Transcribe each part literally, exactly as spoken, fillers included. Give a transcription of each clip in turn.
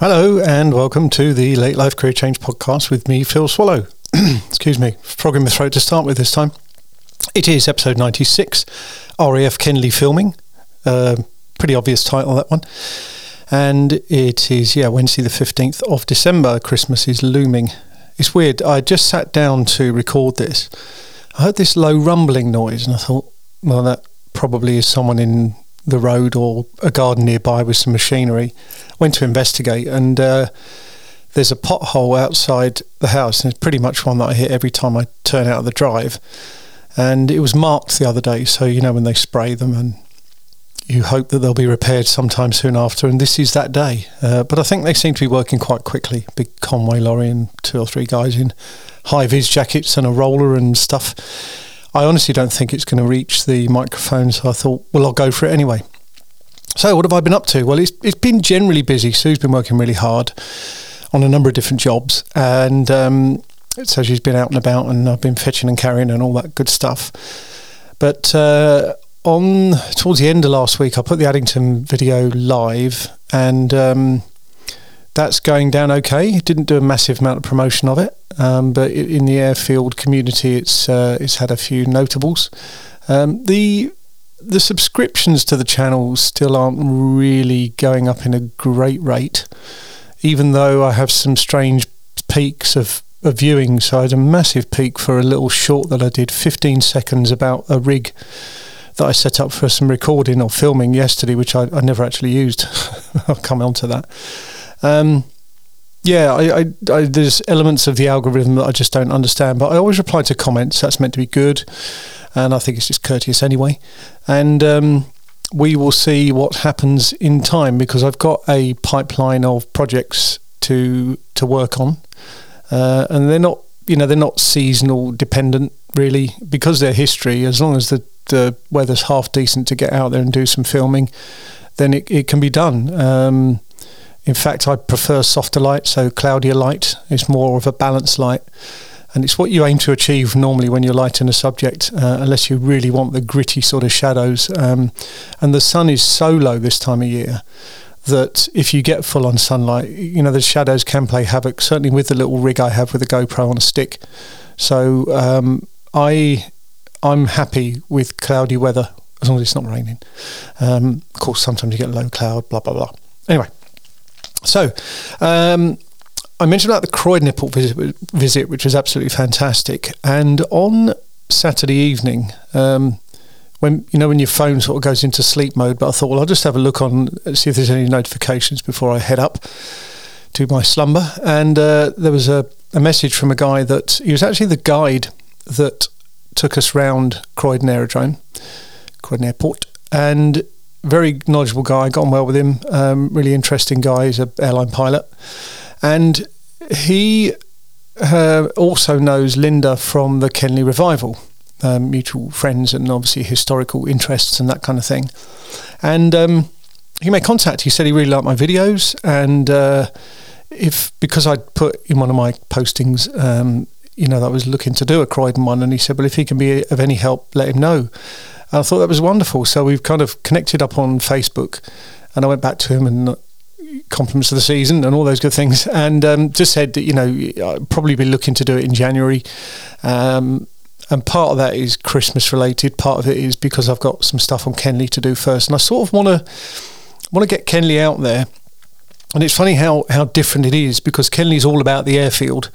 Hello and welcome to the Late Life Career Change Podcast with me, Phil Swallow. Excuse me, frog in my throat to start with this time. It is episode ninety-six, R A F Kenley filming. Uh, pretty obvious title, that one. And it is, yeah, Wednesday the fifteenth of December. Christmas is looming. It's weird. I just sat down to record this. I heard this low rumbling noise and I thought, well, that probably is someone in the road or a garden nearby with some machinery. Went to investigate and uh, there's a pothole outside the house, and it's pretty much one that I hit every time I turn out of the drive, and it was marked the other day, so you know when they spray them and you hope that they'll be repaired sometime soon after, and this is that day. Uh, but I think they seem to be working quite quickly. Big Conway lorry and two or three guys in high-vis jackets and a roller and stuff. I honestly don't think it's going to reach the microphone, so I thought, well, I'll go for it anyway. So what have I been up to? Well, it's it's been generally busy. Sue's been working really hard on a number of different jobs, and um, so she's been out and about, and I've been fetching and carrying and all that good stuff. But uh, on towards the end of last week, I put the Addington video live, and um, that's going down okay. Didn't do a massive amount of promotion of it. Um, but in the airfield community, it's uh, it's had a few notables. Um, the the subscriptions to the channel still aren't really going up in a great rate, even though I have some strange peaks of, of viewing. So I had a massive peak for a little short that I did, fifteen seconds about a rig that I set up for some recording or filming yesterday, which I, I never actually used. I'll come on to that. Um, Yeah, I, I, I, there's elements of the algorithm that I just don't understand, but I always reply to comments. That's meant to be good, and I think it's just courteous anyway. And um, we will see what happens in time, because I've got a pipeline of projects to to work on, uh, and they're not, you know, they're not seasonal dependent really, because they're history. As long as the, the weather's half decent to get out there and do some filming, then it, it can be done. Um, In fact, I prefer softer light, so cloudier light is more of a balanced light. And it's what you aim to achieve normally when you're lighting a subject, uh, unless you really want the gritty sort of shadows. Um, and the sun is so low this time of year that if you get full-on sunlight, you know, the shadows can play havoc, certainly with the little rig I have with a GoPro on a stick. So um, I, I'm happy with cloudy weather, as long as it's not raining. Um, of course, sometimes you get low cloud, blah, blah, blah. Anyway. So, um, I mentioned about the Croydon Airport visit, visit, which was absolutely fantastic. And on Saturday evening, um, when you know when your phone sort of goes into sleep mode, but I thought, well, I'll just have a look on, see if there's any notifications before I head up to my slumber. And uh, there was a, a message from a guy that he was actually the guide that took us round Croydon Aerodrome, Croydon Airport, and very knowledgeable guy, got on well with him, um, really interesting guy, he's an airline pilot. And he uh, also knows Linda from the Kenley Revival, um, mutual friends and obviously historical interests and that kind of thing. And um, he made contact, he said he really liked my videos, and uh, if because I'd put in one of my postings, um, you know, that I was looking to do a Croydon one, and he said, well, if he can be of any help, let him know. I thought that was wonderful. So we've kind of connected up on Facebook, and I went back to him and compliments of the season and all those good things, and um, just said that, you know, I'd probably be looking to do it in January. Um, and part of that is Christmas related. Part of it is because I've got some stuff on Kenley to do first. And I sort of want to want to get Kenley out there. And it's funny how, how different it is, because Kenley's all about the airfield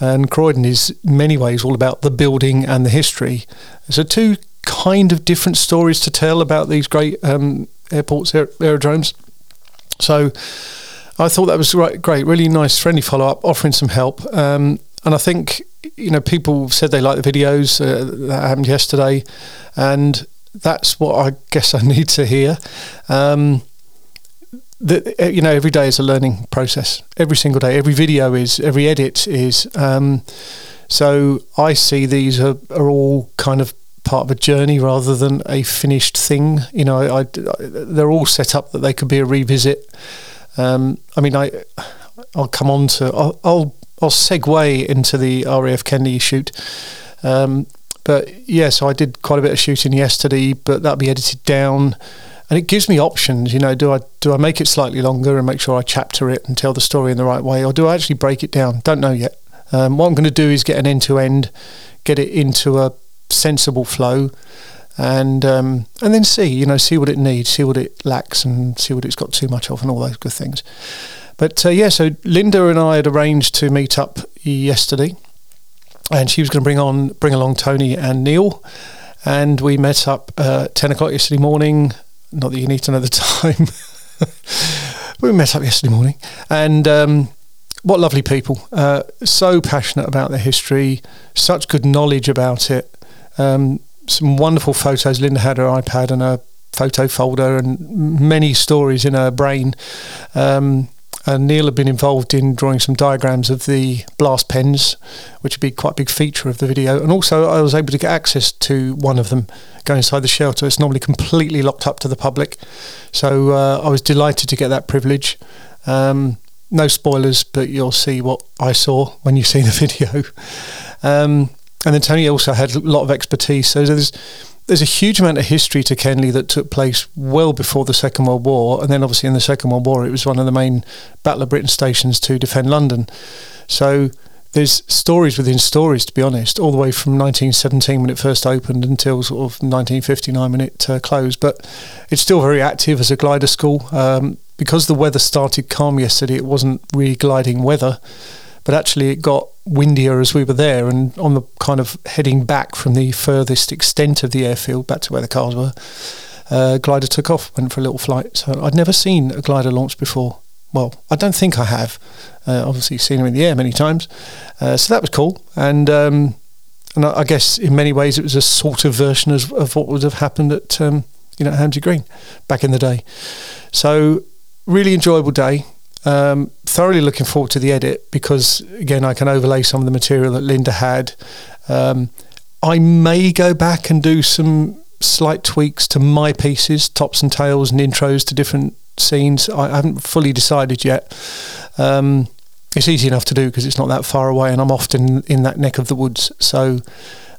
and Croydon is in many ways all about the building and the history. So two kind of different stories to tell about these great um, airports, aer- aerodromes. So I thought that was right, great, really nice, friendly follow-up, offering some help. Um, and I think, you know, people said they liked the videos. Uh, that happened yesterday. And that's what I guess I need to hear. Um, that, you know, every day is a learning process. Every single day, every video is, every edit is. Um, so I see these are, are all kind of part of a journey rather than a finished thing. You know, I, I, they're all set up that they could be a revisit. Um, I mean, I, I'll come on to, I'll, I'll I'll segue into the R A F Kenley shoot. Um, but yeah, so I did quite a bit of shooting yesterday, but that'll be edited down. And it gives me options, you know, do I do I make it slightly longer and make sure I chapter it and tell the story in the right way, or do I actually break it down? Don't know yet. Um, what I'm going to do is get an end-to-end, get it into a sensible flow, and um, and then see, you know, see what it needs, see what it lacks, and see what it's got too much of, and all those good things. But uh, yeah, so Linda and I had arranged to meet up yesterday, and she was going to bring on bring along Tony and Neil, and we met up uh, ten o'clock yesterday morning. Not that you need to know the time. We met up yesterday morning, and um, what lovely people. Uh, so passionate about their history, such good knowledge about it. Um, some wonderful photos. Linda had her iPad and her photo folder and many stories in her brain. Um, and Neil had been involved in drawing some diagrams of the blast pens, which would be quite a big feature of the video. And also I was able to get access to one of them, go inside the shelter. It's normally completely locked up to the public. So uh, I was delighted to get that privilege. Um, no spoilers, but you'll see what I saw when you see the video. Um, and then Tony also had a lot of expertise. So there's there's a huge amount of history to Kenley that took place well before the Second World War. And then obviously in the Second World War, it was one of the main Battle of Britain stations to defend London. So there's stories within stories, to be honest, all the way from nineteen seventeen when it first opened until sort of nineteen fifty-nine when it uh, closed. But it's still very active as a glider school. Um, because the weather started calm yesterday, it wasn't really gliding weather. But actually it got windier as we were there, and on the kind of heading back from the furthest extent of the airfield back to where the cars were, uh, glider took off, went for a little flight. So I'd never seen a glider launch before. Well, I don't think I have. Uh, obviously seen them in the air many times. Uh, so that was cool. And um, and I, I guess in many ways it was a sort of version of, of what would have happened at, um, you know, Hamsey Green back in the day. So really enjoyable day. Um, thoroughly looking forward to the edit because, again, I can overlay some of the material that Linda had. Um, I may go back and do some slight tweaks to my pieces, tops and tails and intros to different scenes. I haven't fully decided yet. Um, it's easy enough to do because it's not that far away and I'm often in that neck of the woods. So,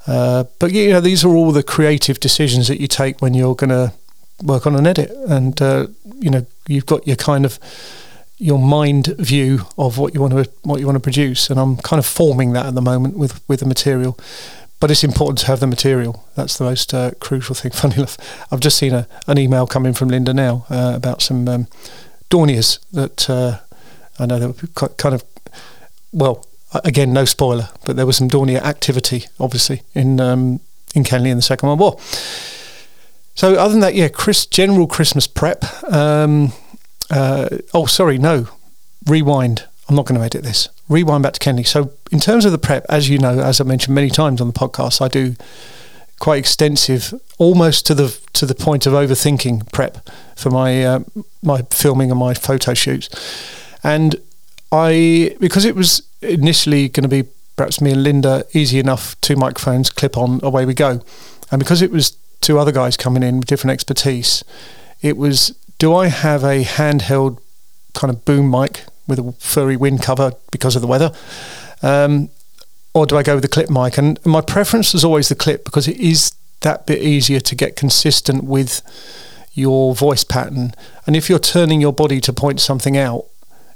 uh, but, you know, these are all the creative decisions that you take when you're going to work on an edit. And, uh, you know, you've got your kind of... your mind view of what you want to what you want to produce, and I'm kind of forming that at the moment with with the material. But it's important to have the material. That's the most uh, crucial thing. Funny enough, I've just seen a, an email coming from Linda now uh, about some um, Dorniers that uh, I know they were kind of, well, again, no spoiler, but there was some Dornier activity obviously in um, in Kenley in the Second World War. So other than that, yeah, Chris, general Christmas prep. Um, Uh, oh, sorry, no. Rewind. I'm not going to edit this. Rewind back to Kenley. So in terms of the prep, as you know, as I mentioned many times on the podcast, I do quite extensive, almost to the to the point of overthinking prep for my uh, my filming and my photo shoots. And I, because it was initially going to be perhaps me and Linda, easy enough, two microphones, clip on, away we go. And because it was two other guys coming in with different expertise, it was... do I have a handheld kind of boom mic with a furry wind cover because of the weather? Um, or do I go with the clip mic? And my preference is always the clip because it is that bit easier to get consistent with your voice pattern. And if you're turning your body to point something out,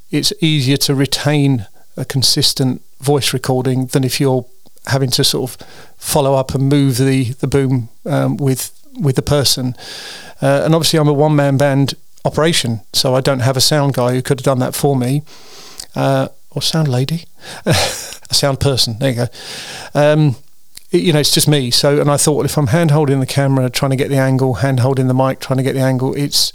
it's easier to retain a consistent voice recording than if you're having to sort of follow up and move the, the boom um, with... with the person. Uh, and obviously I'm a one-man band operation, so I don't have a sound guy who could have done that for me, uh, or sound lady, a sound person, there you go. Um, it, you know, it's just me. So, and I thought, well, if I'm hand-holding the camera, trying to get the angle, hand-holding the mic, trying to get the angle, it's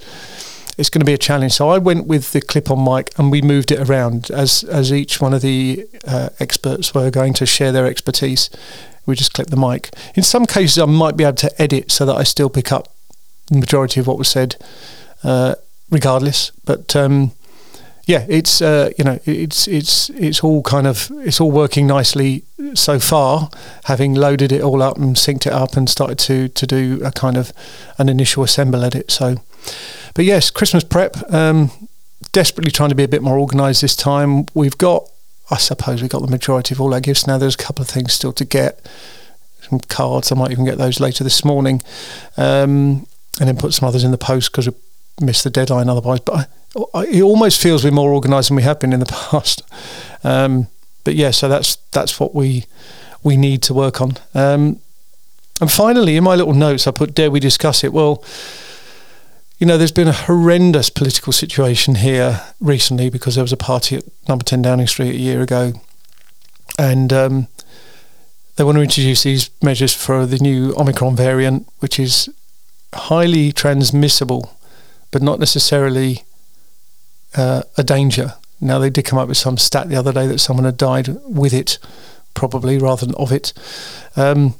it's going to be a challenge. So I went with the clip-on mic and we moved it around as, as each one of the uh, experts were going to share their expertise. We just clip the mic. In some cases, I might be able to edit so that I still pick up the majority of what was said, uh, regardless. But um, yeah, it's uh, you know, it's it's it's all kind of it's all working nicely so far. Having loaded it all up and synced it up and started to to do a kind of an initial assemble edit. So, but yes, Christmas prep. Um, desperately trying to be a bit more organised this time. We've got. I suppose we got the majority of all our gifts. Now there's a couple of things still to get, some cards. I might even get those later this morning, um, and then put some others in the post because we missed the deadline otherwise. But I, I, it almost feels we're more organised than we have been in the past. Um, but yeah, so that's that's what we we need to work on. Um, and finally, in my little notes, I put, dare we discuss it? Well, you know, there's been a horrendous political situation here recently because there was a party at Number ten Downing Street a year ago, and um, they want to introduce these measures for the new Omicron variant, which is highly transmissible, but not necessarily uh, a danger. Now, they did come up with some stat the other day that someone had died with it, probably, rather than of it. Um,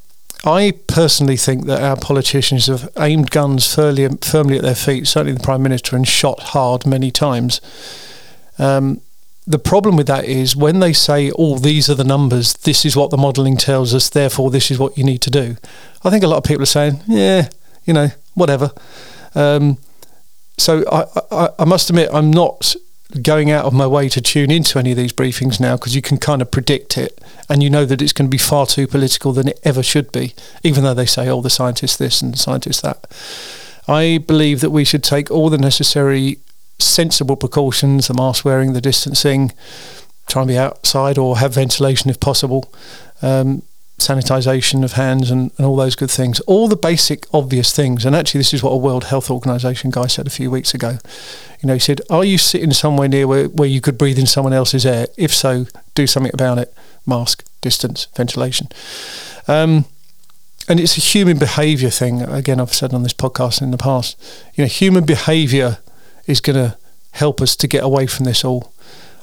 I personally think that our politicians have aimed guns firmly, firmly at their feet, certainly the Prime Minister, and shot hard many times. Um, the problem with that is when they say, oh, these are the numbers, this is what the modelling tells us, therefore this is what you need to do. I think a lot of people are saying, yeah, you know, whatever. Um, so I, I, I must admit, I'm not going out of my way to tune into any of these briefings now, because you can kind of predict it and you know that it's going to be far too political than it ever should be, even though they say, oh, the scientists this and the scientists that. I believe that we should take all the necessary sensible precautions, the mask wearing, the distancing, try and be outside or have ventilation if possible, um, sanitisation of hands and, and all those good things, all the basic obvious things. And actually this is what a World Health Organization guy said a few weeks ago. You know, he said, are you sitting somewhere near where, where you could breathe in someone else's air? If so, do something about it. Mask, distance, ventilation. Um, and it's a human behaviour thing. Again, I've said on this podcast in the past, you know, human behaviour is going to help us to get away from this all.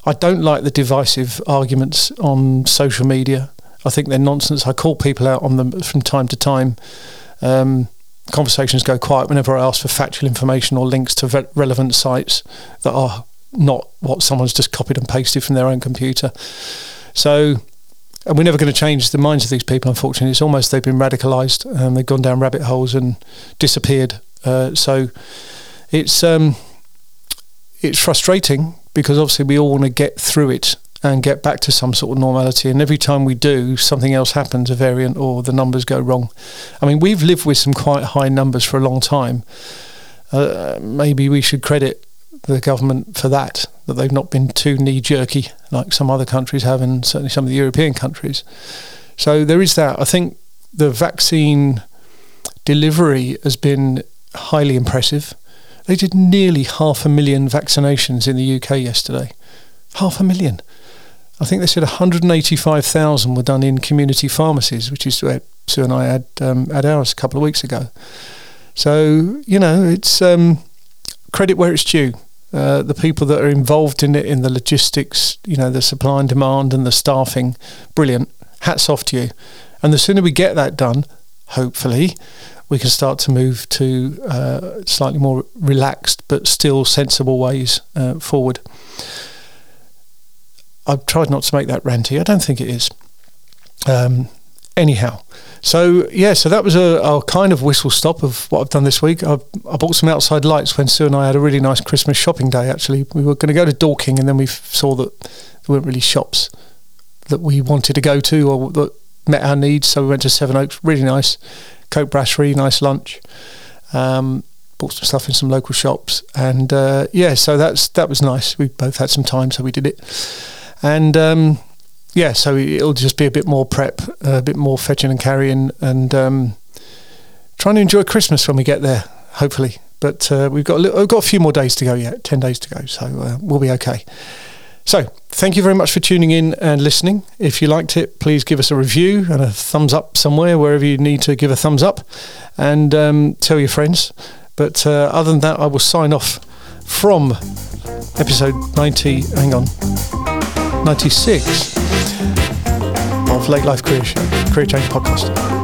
I don't like the divisive arguments on social media. I think they're nonsense. I call people out on them from time to time. Um, conversations go quiet whenever I ask for factual information or links to re- relevant sites that are not what someone's just copied and pasted from their own computer. So, and we're never going to change the minds of these people, unfortunately. It's almost they've been radicalised and they've gone down rabbit holes and disappeared. Uh, so it's um, it's frustrating because obviously we all want to get through it and get back to some sort of normality. And every time we do, something else happens, a variant, or the numbers go wrong. I mean, we've lived with some quite high numbers for a long time. Uh, maybe we should credit the government for that, that they've not been too knee-jerky like some other countries have, and certainly some of the European countries. So there is that. I think the vaccine delivery has been highly impressive. They did nearly half a million vaccinations in the U K yesterday. Half a million. I think they said one hundred eighty-five thousand were done in community pharmacies, which is where Sue and I had um, had ours a couple of weeks ago. So, you know, it's um, credit where it's due. Uh, the people that are involved in it, in the logistics, you know, the supply and demand and the staffing, brilliant. Hats off to you. And the sooner we get that done, hopefully, we can start to move to uh, slightly more relaxed but still sensible ways uh, forward. I've tried not to make that ranty. I don't think it is. Um, anyhow, so yeah, so that was a, a kind of whistle stop of what I've done this week. I've, I bought some outside lights when Sue and I had a really nice Christmas shopping day, actually. We were going to go to Dorking and then we saw that there weren't really shops that we wanted to go to or that met our needs. So we went to Sevenoaks, really nice. Cote Brasserie, nice lunch. Um, bought some stuff in some local shops. And uh, yeah, so that's that was nice. We both had some time, so we did it. And um, yeah, so it'll just be a bit more prep, a bit more fetching and carrying, and um, trying to enjoy Christmas when we get there, hopefully. But uh, we've got a little, we've got a few more days to go yet, ten days to go, so uh, we'll be okay. So thank you very much for tuning in and listening. If you liked it, please give us a review and a thumbs up somewhere, wherever you need to give a thumbs up, and um, tell your friends. But uh, other than that, I will sign off from episode ninety. Hang on. ninety-six of Late Life Career Change Podcast.